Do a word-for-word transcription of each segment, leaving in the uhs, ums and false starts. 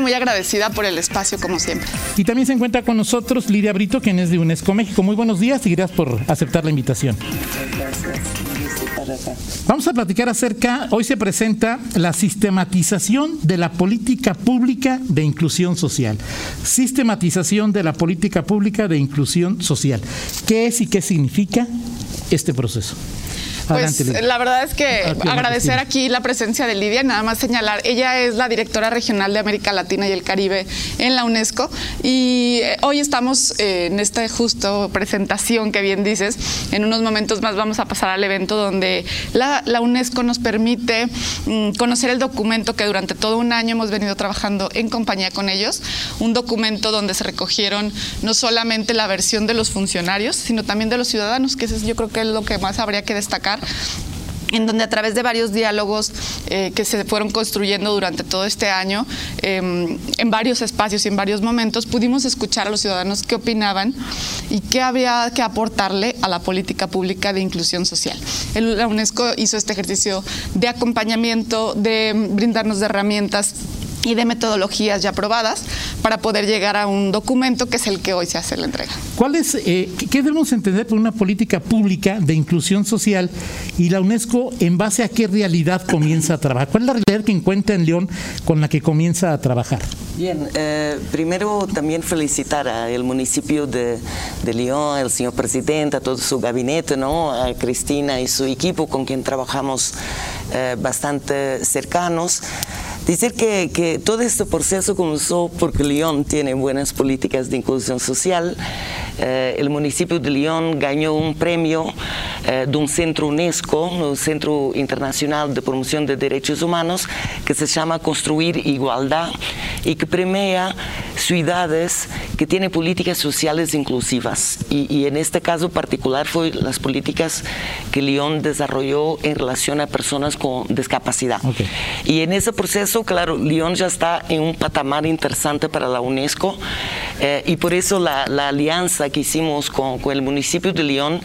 Muy agradecida por el espacio, como siempre. Y también se encuentra con nosotros Lidia Brito, quien es de UNESCO México. Muy buenos días y gracias por aceptar la invitación. Gracias. Vamos a platicar acerca, hoy se presenta la sistematización de la política pública de inclusión social. Sistematización de la política pública de inclusión social. ¿Qué es y qué significa este proceso? Pues adelante, la verdad es que adelante, agradecer aquí la presencia de Lidia, nada más señalar, ella es la directora regional de América Latina y el Caribe en la UNESCO y hoy estamos eh, en esta justo presentación que bien dices, en unos momentos más vamos a pasar al evento donde la, la UNESCO nos permite mm, conocer el documento que durante todo un año hemos venido trabajando en compañía con ellos, un documento donde se recogieron no solamente la versión de los funcionarios, sino también de los ciudadanos, que eso yo creo que es lo que más habría que destacar, en donde a través de varios diálogos eh, que se fueron construyendo durante todo este año, eh, en varios espacios y en varios momentos, pudimos escuchar a los ciudadanos qué opinaban y qué había que aportarle a la política pública de inclusión social. El, la UNESCO hizo este ejercicio de acompañamiento, de brindarnos de herramientas y de metodologías ya aprobadas para poder llegar a un documento que es el que hoy se hace la entrega. ¿Cuál es, eh, ¿Qué debemos entender por una política pública de inclusión social y la UNESCO en base a qué realidad comienza a trabajar? ¿Cuál es la realidad que encuentra en León con la que comienza a trabajar? Bien, eh, primero también felicitar al municipio de, de León, al señor presidente, a todo su gabinete, ¿no? A Cristina y su equipo con quien trabajamos eh, bastante cercanos. Decir que, que todo este proceso comenzó porque León tiene buenas políticas de inclusión social. Eh, el municipio de León ganó un premio eh, de un centro UNESCO, un centro internacional de promoción de derechos humanos, que se llama Construir Igualdad y que premia ciudades que tienen políticas sociales inclusivas. Y, y en este caso particular fue las políticas que León desarrolló en relación a personas con discapacidad. Okay. Y en ese proceso, claro, León ya está en un patamar interesante para la UNESCO eh, y por eso la, la alianza que hicimos con, con el municipio de León,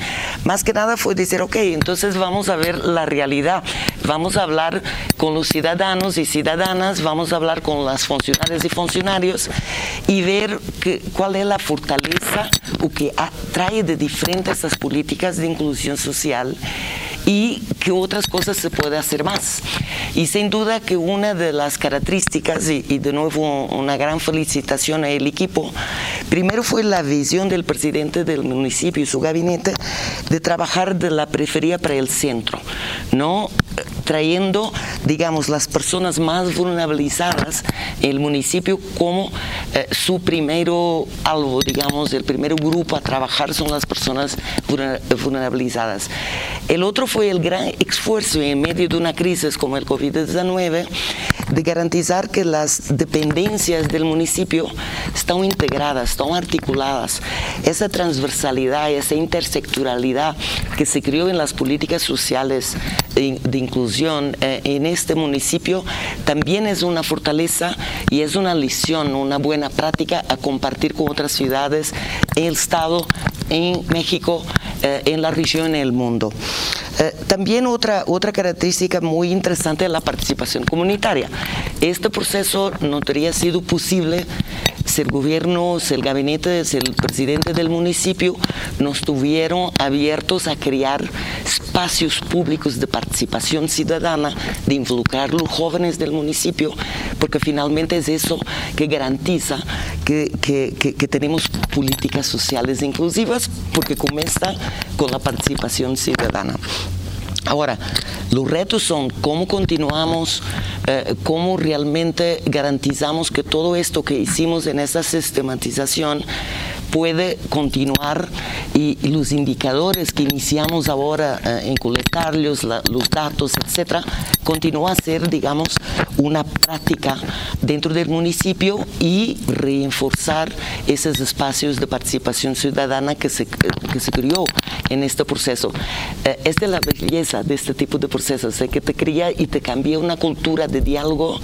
más que nada fue decir, ok, entonces vamos a ver la realidad, vamos a hablar con los ciudadanos y ciudadanas, vamos a hablar con las funcionarias y funcionarios y ver que, cuál es la fortaleza o que trae de diferentes estas políticas de inclusión social y que otras cosas se puede hacer más. Y sin duda que una de las características, y, y de nuevo una gran felicitación al equipo, primero fue la visión del presidente del municipio y su gabinete de trabajar de la periferia para el centro, ¿no? Trayendo, digamos, las personas más vulnerabilizadas en el municipio como eh, su primero algo, digamos, el primer grupo a trabajar son las personas vulnerabilizadas. El otro fue el gran esfuerzo en medio de una crisis como el COVID diecinueve de garantizar que las dependencias del municipio están integradas, están articuladas. Esa transversalidad, esa intersectoralidad que se creó en las políticas sociales de inclusión eh, en este municipio también es una fortaleza y es una lección, una buena práctica a compartir con otras ciudades, el Estado, en México, eh, en la región, en el mundo. Eh, también otra, otra característica muy interesante es la participación comunitaria. Este proceso no habría sido posible si el gobierno, si el gabinete, si el presidente del municipio no estuvieron abiertos a crear espacios públicos de participación ciudadana, de involucrar los jóvenes del municipio, porque finalmente es eso que garantiza que, que, que, que tenemos políticas sociales inclusivas, porque comienza con la participación ciudadana. Ahora, los retos son cómo continuamos, eh, cómo realmente garantizamos que todo esto que hicimos en esa sistematización puede continuar y, y los indicadores que iniciamos ahora eh, en colectarlos, la, los datos, etcétera, continúa a ser, digamos, una práctica dentro del municipio y reforzar esos espacios de participación ciudadana que se, que se creó en este proceso. Eh, es de la belleza de este tipo de procesos, eh, que te cría y te cambia una cultura de diálogo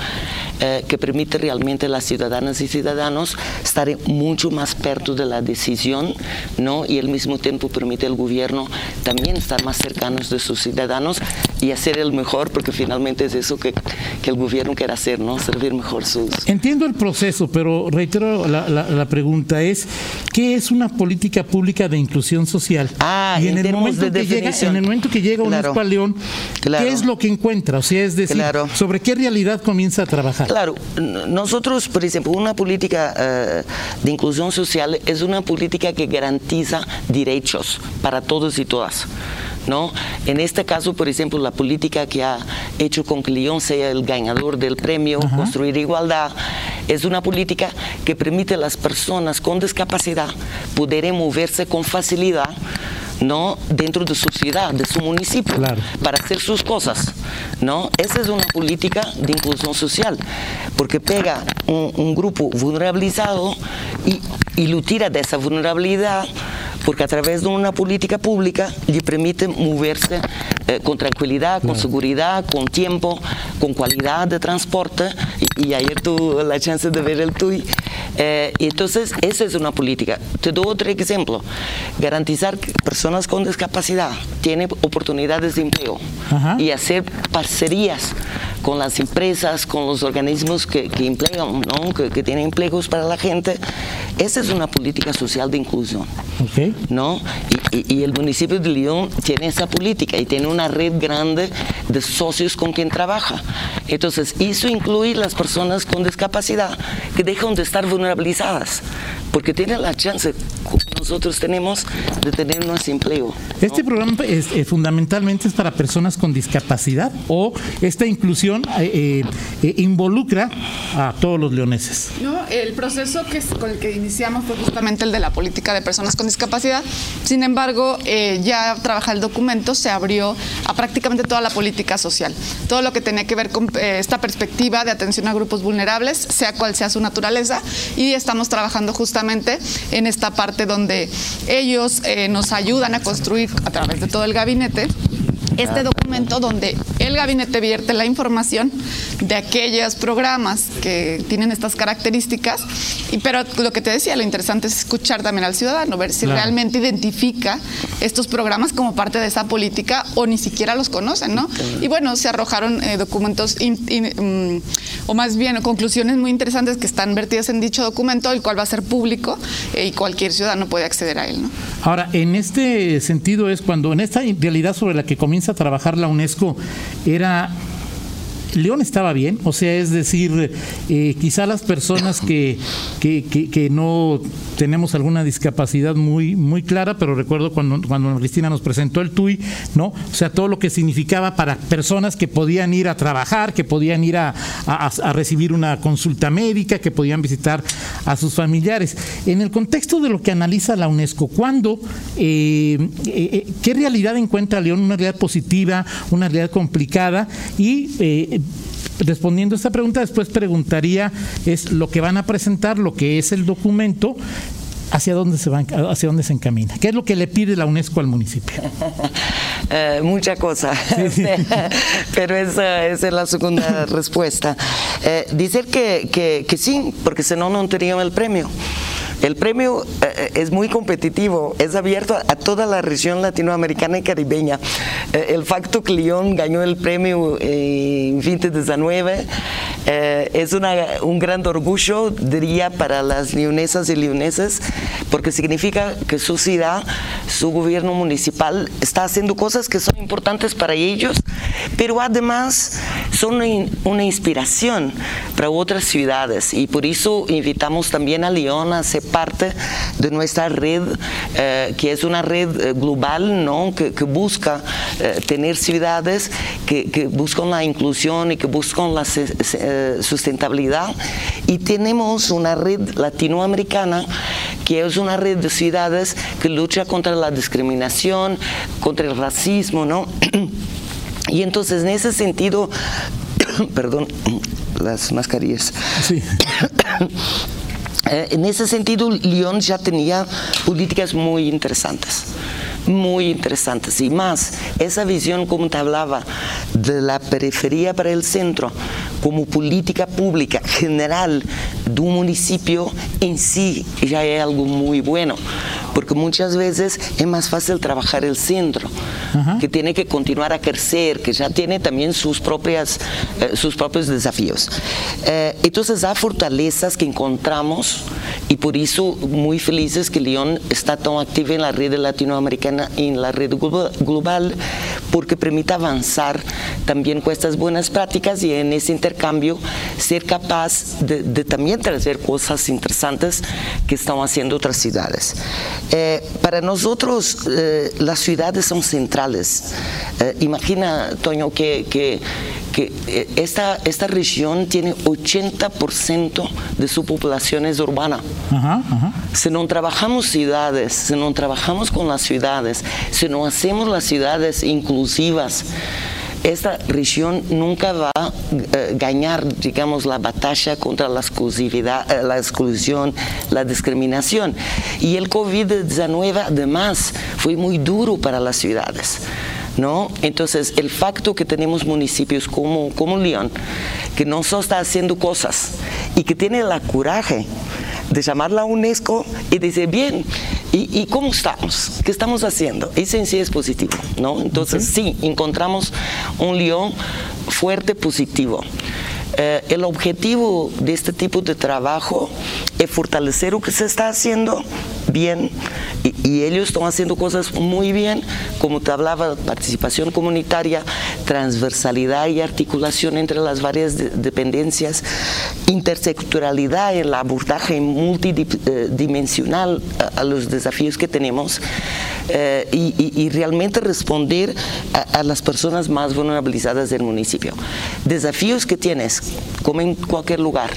eh, que permite realmente a las ciudadanas y ciudadanos estar mucho más perto de la la decisión, ¿no? Y al mismo tiempo permite al gobierno también estar más cercanos de sus ciudadanos y hacer el mejor, porque finalmente es eso que, que el gobierno quiere hacer, ¿no? Servir mejor sus... Entiendo el proceso, pero reitero la, la, la pregunta es, ¿qué es una política pública de inclusión social? Ah, y en, en, el momento de que llega, en el momento que llega claro, UNESCO a León, claro. ¿qué es lo que encuentra? O sea, es decir, claro. ¿sobre qué realidad comienza a trabajar? Claro, nosotros, por ejemplo, una política eh, de inclusión social es una política que garantiza derechos para todos y todas, ¿no? En este caso, por ejemplo, la política que ha hecho con que León sea el ganador del premio Ajá. Construir Igualdad, es una política que permite a las personas con discapacidad poder moverse con facilidad, ¿no? Dentro de su ciudad, de su municipio, claro. para hacer sus cosas, ¿no? Esa es una política de inclusión social, porque pega un, un grupo vulnerabilizado y, y lo tira de esa vulnerabilidad, porque a través de una política pública le permite moverse eh, con tranquilidad, con no. seguridad, con tiempo, con calidad de transporte, y, y ayer tuve la chance de ver el tuit. Eh, entonces, esa es una política. Te doy otro ejemplo. Garantizar que personas con discapacidad tienen oportunidades de empleo Ajá. y hacer parcerías con las empresas, con los organismos que, que emplean, ¿no? que, que tienen empleos para la gente. Esa es una política social de inclusión. Okay. ¿no? Y, y, y el municipio de León tiene esa política y tiene una red grande de socios con quien trabaja. Entonces, eso incluye las personas con discapacidad que dejan de estar vulnerabilizadas, porque tienen la chance que nosotros tenemos de tener más empleo, ¿no? Este programa es, es, fundamentalmente es para personas con discapacidad, o esta inclusión eh, eh, involucra a todos los leoneses. No, el proceso que es, con el que iniciamos fue justamente el de la política de personas con discapacidad. Sin embargo, eh, ya trabajar el documento se abrió a prácticamente toda la política social, todo lo que tenía que ver con eh, esta perspectiva de atención a grupos vulnerables, sea cual sea su naturaleza, y estamos trabajando justamente en esta parte donde ellos eh, nos ayudan a construir a través de todo el gabinete este documento, donde el gabinete vierte la información de aquellos programas que tienen estas características. Y, pero lo que te decía, lo interesante es escuchar también al ciudadano, ver si claro. realmente identifica estos programas como parte de esa política o ni siquiera los conocen, ¿no? Claro. Y bueno, se arrojaron eh, documentos in, in, um, o más bien conclusiones muy interesantes que están vertidas en dicho documento, el cual va a ser público eh, y cualquier ciudadano puede acceder a él, ¿no? Ahora, en este sentido es cuando, en esta realidad sobre la que comienza a trabajar la UNESCO, era León estaba bien, o sea, es decir, eh, quizá las personas que, que, que, que no tenemos alguna discapacidad muy, muy clara, pero recuerdo cuando, cuando Cristina nos presentó el T U I, ¿no? O sea, todo lo que significaba para personas que podían ir a trabajar, que podían ir a, a, a recibir una consulta médica, que podían visitar a sus familiares. En el contexto de lo que analiza la UNESCO, ¿cuándo, eh, eh, qué realidad encuentra León? ¿Una realidad positiva, una realidad complicada? Y eh, respondiendo a esta pregunta, después preguntaría es lo que van a presentar, lo que es el documento, hacia dónde se van, hacia dónde se encamina. ¿Qué es lo que le pide la UNESCO al municipio? eh, mucha cosa, sí. pero esa, esa es la segunda respuesta. Eh, decir que, que, que sí, porque si no, no teníamos el premio. El premio eh, es muy competitivo, es abierto a, a toda la región latinoamericana y caribeña. Eh, el facto que León ganó el premio eh, en dos mil diecinueve eh, es una, un gran orgullo, diría, para las leonesas y leoneses, porque significa que su ciudad, su gobierno municipal, está haciendo cosas que son importantes para ellos, pero además son una, una inspiración para otras ciudades, y por eso invitamos también a León a ser parte de nuestra red, eh, que es una red global, ¿no? que, que busca eh, tener ciudades que, que buscan la inclusión y que buscan la eh, sustentabilidad, y tenemos una red latinoamericana que es una red de ciudades que lucha contra la discriminación, contra el racismo, ¿no? Y entonces en ese sentido, perdón, las mascarillas. Sí. Eh, en ese sentido, León ya tenía políticas muy interesantes, muy interesantes. Y más, esa visión, como te hablaba, de la periferia para el centro, como política pública general de un municipio en sí ya es algo muy bueno, porque muchas veces es más fácil trabajar el centro, uh-huh, que tiene que continuar a crecer, que ya tiene también sus, propias, eh, sus propios desafíos. Eh, entonces hay fortalezas que encontramos y por eso muy felices que León está tan activo en la red latinoamericana y en la red global, porque permite avanzar también con estas buenas prácticas y en ese intercambio ser capaz de, de también traer cosas interesantes que están haciendo otras ciudades. Eh, para nosotros eh, las ciudades son centrales. Eh, imagina, Toño, que, que, que esta, esta región tiene ochenta por ciento de su población es urbana. Ajá, ajá. Si no trabajamos ciudades, si no trabajamos con las ciudades, si no hacemos las ciudades inclusivas, esta región nunca va a eh, ganar, digamos, la batalla contra la exclusividad, la exclusión, la discriminación. Y el COVID diecinueve además fue muy duro para las ciudades, ¿no? Entonces, el facto que tenemos municipios como, como León, que no solo está haciendo cosas y que tiene el coraje de llamar a la UNESCO y decir, bien, ¿Y, ¿Y cómo estamos? ¿Qué estamos haciendo? Eso en sí es positivo, ¿no? Entonces, sí, encontramos un León fuerte, positivo. Eh, el objetivo de este tipo de trabajo es fortalecer lo que se está haciendo bien, y, y ellos están haciendo cosas muy bien, como te hablaba, participación comunitaria, transversalidad y articulación entre las varias de, dependencias, intersectoralidad, el abordaje multidimensional a, a los desafíos que tenemos, eh, y, y, y realmente responder a, a las personas más vulnerabilizadas del municipio. Desafíos que tienes, como en cualquier lugar,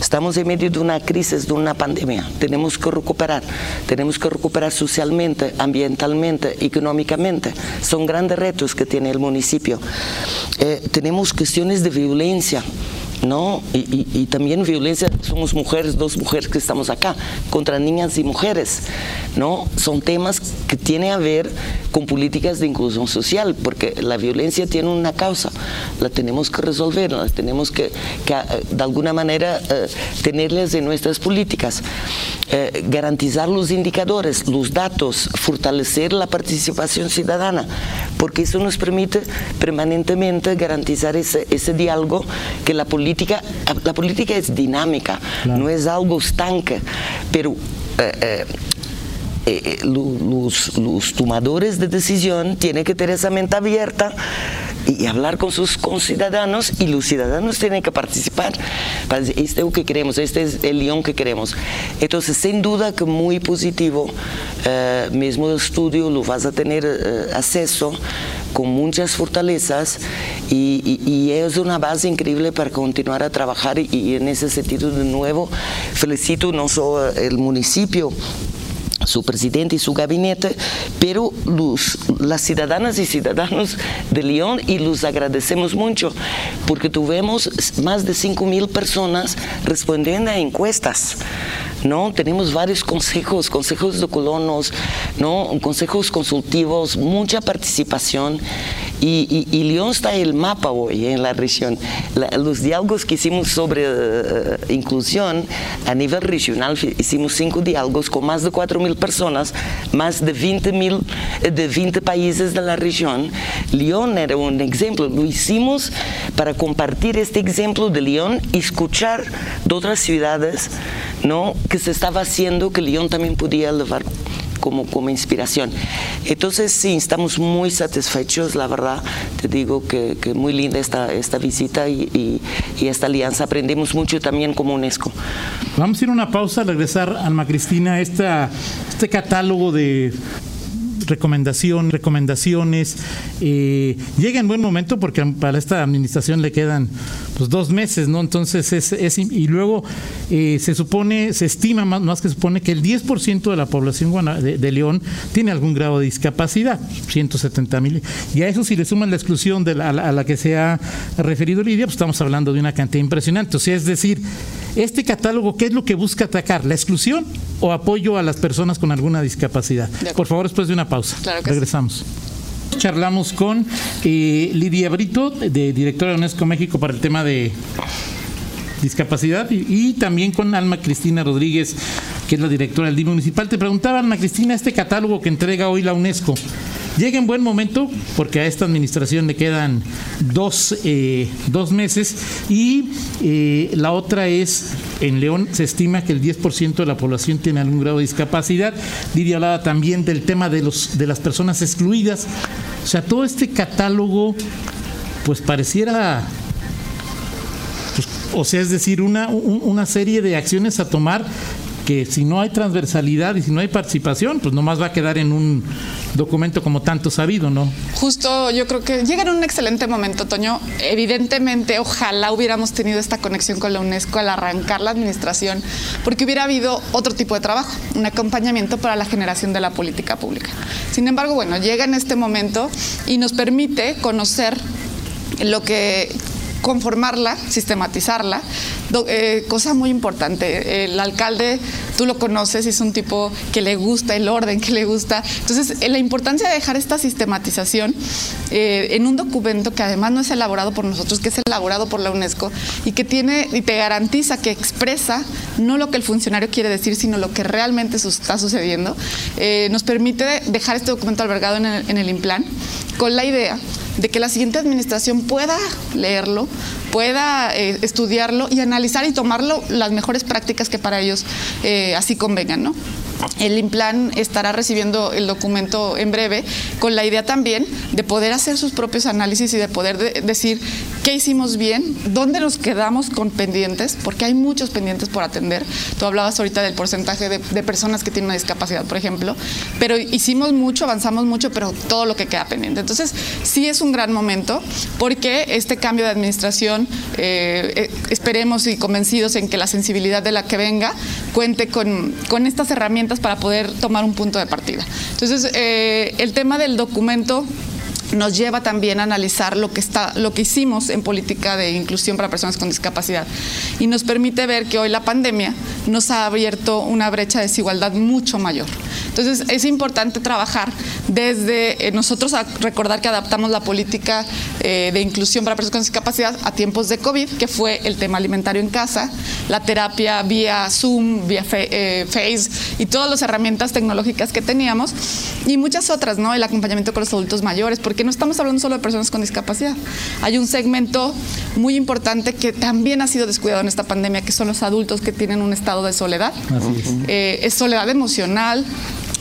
estamos en medio de una crisis, de una pandemia, tenemos que recuperar, tenemos que recuperar socialmente, ambientalmente, económicamente, son grandes retos que tiene el municipio. Eh, tenemos cuestiones de violencia, ¿no? Y, y, y también violencia, somos mujeres, dos mujeres que estamos acá, contra niñas y mujeres, ¿no? Son temas que tienen que ver con políticas de inclusión social, porque la violencia tiene una causa, la tenemos que resolver, la tenemos que, que de alguna manera eh, tenerles en nuestras políticas, eh, garantizar los indicadores, los datos, fortalecer la participación ciudadana, porque eso nos permite permanentemente garantizar ese, ese diálogo, que la política La política es dinámica, claro, no es algo estanque, pero eh, eh, los, los tomadores de decisión tienen que tener esa mente abierta y hablar con sus conciudadanos, y los ciudadanos tienen que participar para decir, este es lo que queremos, este es el León que queremos. Entonces, sin duda que muy positivo, eh, mismo el estudio lo vas a tener eh, acceso con muchas fortalezas, y, y, y es una base increíble para continuar a trabajar, y, y en ese sentido de nuevo felicito no solo el municipio, su presidente y su gabinete, pero los, las ciudadanas y ciudadanos de León, y los agradecemos mucho, porque tuvimos más de cinco mil personas respondiendo a encuestas, ¿no? Tenemos varios consejos, consejos de colonos, ¿no? Consejos consultivos, mucha participación, y, y, y León está en el mapa hoy en la región. La, los diálogos que hicimos sobre uh, inclusión a nivel regional, hicimos cinco diálogos con más de cuatro mil personas, más de veinte mil de veinte países de la región. León era un ejemplo, lo hicimos para compartir este ejemplo de León y escuchar de otras ciudades, ¿no? Que se estaba haciendo, que León también podía elevar como, como inspiración. Entonces sí, estamos muy satisfechos, la verdad, te digo que, que muy linda esta, esta visita y, y, y esta alianza, aprendemos mucho también como UNESCO. Vamos a ir a una pausa, regresar, Alma Cristina, esta, este catálogo de recomendación, recomendaciones, eh, llega en buen momento porque para esta administración le quedan pues dos meses, ¿no? Entonces es, es y luego eh, se supone, se estima más, más que supone que el diez por ciento de la población de, de León tiene algún grado de discapacidad, ciento setenta mil, y a eso si le suman la exclusión de la, a, la, a la que se ha referido Lidia, pues estamos hablando de una cantidad impresionante. O sea, es decir, este catálogo, ¿qué es lo que busca atacar? ¿La exclusión o apoyo a las personas con alguna discapacidad? Por favor, después de una pausa. Claro que regresamos. Sí. Charlamos con eh, Lidia Brito, de directora de UNESCO México para el tema de discapacidad y, y también con Alma Cristina Rodríguez, que es la directora del D I M Municipal. Te preguntaba, Alma Cristina, este catálogo que entrega hoy la UNESCO, llega en buen momento porque a esta administración le quedan dos, eh, dos meses y eh, la otra es, en León se estima que el diez por ciento de la población tiene algún grado de discapacidad. Lidia hablaba también del tema de, los, de las personas excluidas. O sea, todo este catálogo pues pareciera... Pues, o sea, es decir, una, un, una serie de acciones a tomar que si no hay transversalidad y si no hay participación, pues nomás va a quedar en un documento como tanto sabido, ¿no? Justo, yo creo que llega en un excelente momento, Toño. Evidentemente, ojalá hubiéramos tenido esta conexión con la UNESCO al arrancar la administración, porque hubiera habido otro tipo de trabajo, un acompañamiento para la generación de la política pública. Sin embargo, bueno, llega en este momento y nos permite conocer lo que... conformarla, sistematizarla, eh, cosa muy importante. El alcalde, tú lo conoces, es un tipo que le gusta el orden, que le gusta. Entonces, eh, la importancia de dejar esta sistematización eh, en un documento que además no es elaborado por nosotros, que es elaborado por la UNESCO y que tiene y te garantiza que expresa no lo que el funcionario quiere decir, sino lo que realmente su está sucediendo, eh, nos permite dejar este documento albergado en el, en el IMPLAN con la idea de que la siguiente administración pueda leerlo, pueda eh, estudiarlo y analizar y tomarlo las mejores prácticas que para ellos eh, así convengan, ¿no? El IMPLAN estará recibiendo el documento en breve con la idea también de poder hacer sus propios análisis y de poder de decir qué hicimos bien, dónde nos quedamos con pendientes, porque hay muchos pendientes por atender. Tú hablabas ahorita del porcentaje de, de personas que tienen una discapacidad, por ejemplo, pero hicimos mucho, avanzamos mucho, pero todo lo que queda pendiente. Entonces, sí es un gran momento porque este cambio de administración, eh, esperemos y convencidos en que la sensibilidad de la que venga cuente con, con estas herramientas para poder tomar un punto de partida. Entonces, eh, el tema del documento nos lleva también a analizar lo que está, lo que hicimos en política de inclusión para personas con discapacidad y nos permite ver que hoy la pandemia nos ha abierto una brecha de desigualdad mucho mayor. Entonces, es importante trabajar desde eh, nosotros a recordar que adaptamos la política eh, de inclusión para personas con discapacidad a tiempos de COVID, que fue el tema alimentario en casa, la terapia vía Zoom, vía fe, eh, Face y todas las herramientas tecnológicas que teníamos y muchas otras, ¿no? El acompañamiento con los adultos mayores, porque no estamos hablando solo de personas con discapacidad. Hay un segmento muy importante que también ha sido descuidado en esta pandemia, que son los adultos que tienen un estado de soledad. Es. Eh, es soledad emocional,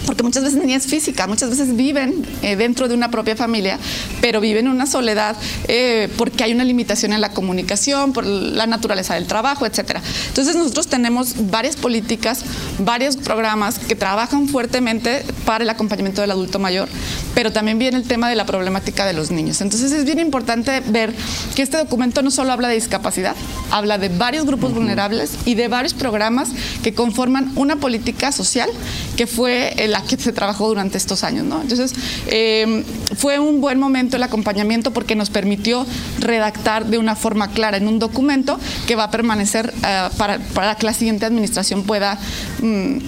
porque muchas veces ni es física, muchas veces viven eh, dentro de una propia familia, pero viven una soledad eh, porque hay una limitación en la comunicación, por la naturaleza del trabajo, etcétera. Entonces nosotros tenemos varias políticas, varios programas que trabajan fuertemente para el acompañamiento del adulto mayor, pero también viene el tema de la problemática de los niños. Entonces es bien importante ver que este documento no solo habla de discapacidad, habla de varios grupos vulnerables y de varios programas que conforman una política social que fue el la que se trabajó durante estos años, ¿no? Entonces, eh, fue un buen momento el acompañamiento porque nos permitió redactar de una forma clara en un documento que va a permanecer uh, para, para que la siguiente administración pueda... Um,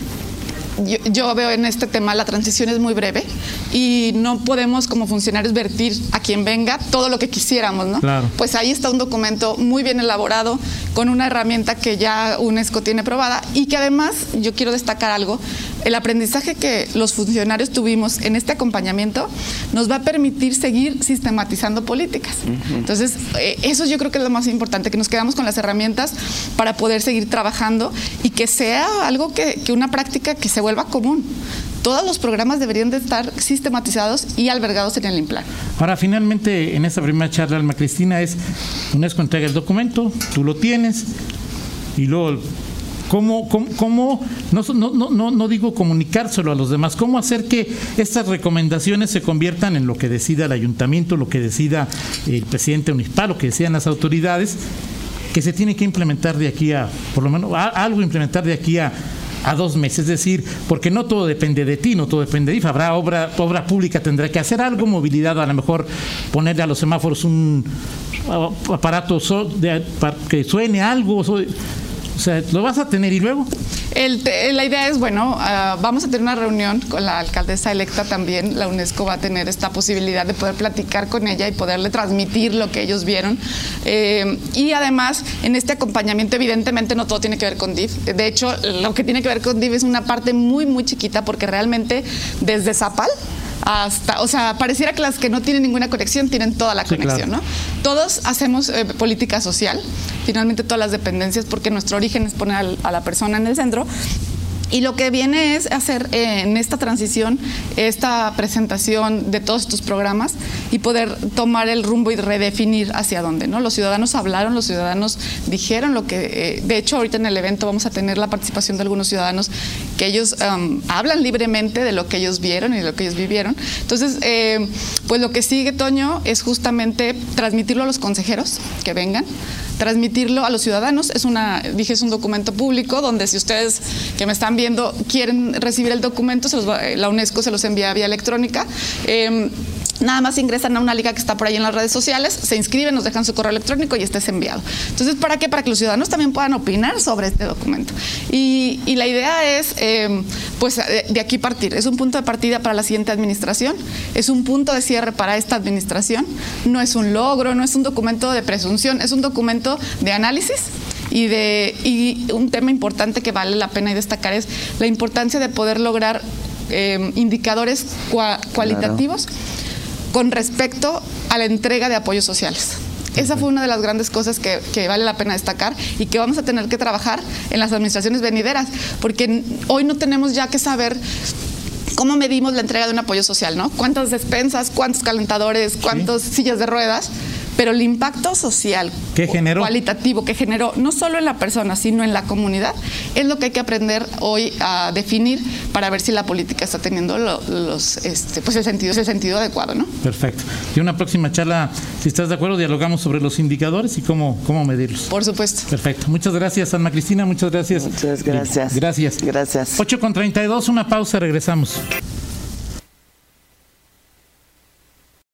Yo, yo veo en este tema la transición es muy breve y no podemos como funcionarios vertir a quien venga todo lo que quisiéramos, ¿no? Claro. Pues ahí está un documento muy bien elaborado con una herramienta que ya UNESCO tiene probada y que además yo quiero destacar algo, el aprendizaje que los funcionarios tuvimos en este acompañamiento nos va a permitir seguir sistematizando políticas. Uh-huh. Entonces, eh, eso yo creo que es lo más importante, que nos quedamos con las herramientas para poder seguir trabajando y que sea algo que, que una práctica que se vuelva común. Todos los programas deberían de estar sistematizados y albergados en el IMPLAN. Ahora, finalmente, en esta primera charla, Alma Cristina, es UNESCO entrega el documento, tú lo tienes, y luego, ¿cómo, cómo, cómo no, no, no, no digo comunicárselo a los demás, cómo hacer que estas recomendaciones se conviertan en lo que decida el ayuntamiento, lo que decida el presidente municipal, lo que decidan las autoridades, que se tiene que implementar de aquí a, por lo menos, a, algo implementar de aquí a a dos meses, es decir, porque no todo depende de ti, no todo depende de I F A, habrá obra, obra pública, tendrá que hacer algo, movilidad, a lo mejor ponerle a los semáforos un aparato so, de, para que suene algo, so, O sea, ¿lo vas a tener y luego? El, la idea es, bueno, uh, vamos a tener una reunión con la alcaldesa electa también. La UNESCO va a tener esta posibilidad de poder platicar con ella y poderle transmitir lo que ellos vieron. Eh, y además, en este acompañamiento, evidentemente, no todo tiene que ver con D I F. De hecho, lo que tiene que ver con D I F es una parte muy, muy chiquita, porque realmente desde Zapal hasta, o sea, pareciera que las que no tienen ninguna conexión tienen toda la sí, conexión, claro. ¿no? Todos hacemos eh, política social, finalmente todas las dependencias, porque nuestro origen es poner al, a la persona en el centro. Y lo que viene es hacer eh, en esta transición, esta presentación de todos estos programas y poder tomar el rumbo y redefinir hacia dónde, ¿no? Los ciudadanos hablaron, los ciudadanos dijeron lo que... Eh, de hecho, ahorita en el evento vamos a tener la participación de algunos ciudadanos que ellos um, hablan libremente de lo que ellos vieron y de lo que ellos vivieron. Entonces, eh, pues lo que sigue, Toño, es justamente transmitirlo a los consejeros que vengan, transmitirlo a los ciudadanos. Es una, dije, es un documento público donde si ustedes que me están viendo quieren recibir el documento, se los va, la UNESCO se los envía vía electrónica. Eh, Nada más ingresan a una liga que está por ahí en las redes sociales, se inscriben, nos dejan su correo electrónico y este es enviado. Entonces, ¿para qué? Para que los ciudadanos también puedan opinar sobre este documento. Y, y la idea es, eh, pues, de, de aquí partir. Es un punto de partida para la siguiente administración, es un punto de cierre para esta administración. No es un logro, no es un documento de presunción, es un documento de análisis. Y, de, y un tema importante que vale la pena destacar es la importancia de poder lograr eh, indicadores cua, cualitativos. Claro. Con respecto a la entrega de apoyos sociales. Esa fue una de las grandes cosas que, que vale la pena destacar y que vamos a tener que trabajar en las administraciones venideras, porque hoy no tenemos ya que saber cómo medimos la entrega de un apoyo social, ¿no? ¿Cuántas despensas, cuántos calentadores, cuántas sí. sillas de ruedas? Pero el impacto social, ¿Qué generó? cualitativo que generó, no solo en la persona, sino en la comunidad, es lo que hay que aprender hoy a definir para ver si la política está teniendo lo, los, este, pues el sentido, el sentido adecuado, ¿no? Perfecto. Y una próxima charla, si estás de acuerdo, dialogamos sobre los indicadores y cómo, cómo medirlos. Por supuesto. Perfecto. Muchas gracias, Alma Cristina. Muchas gracias. Muchas gracias. Gracias. Gracias. ocho con treinta y dos, una pausa, regresamos.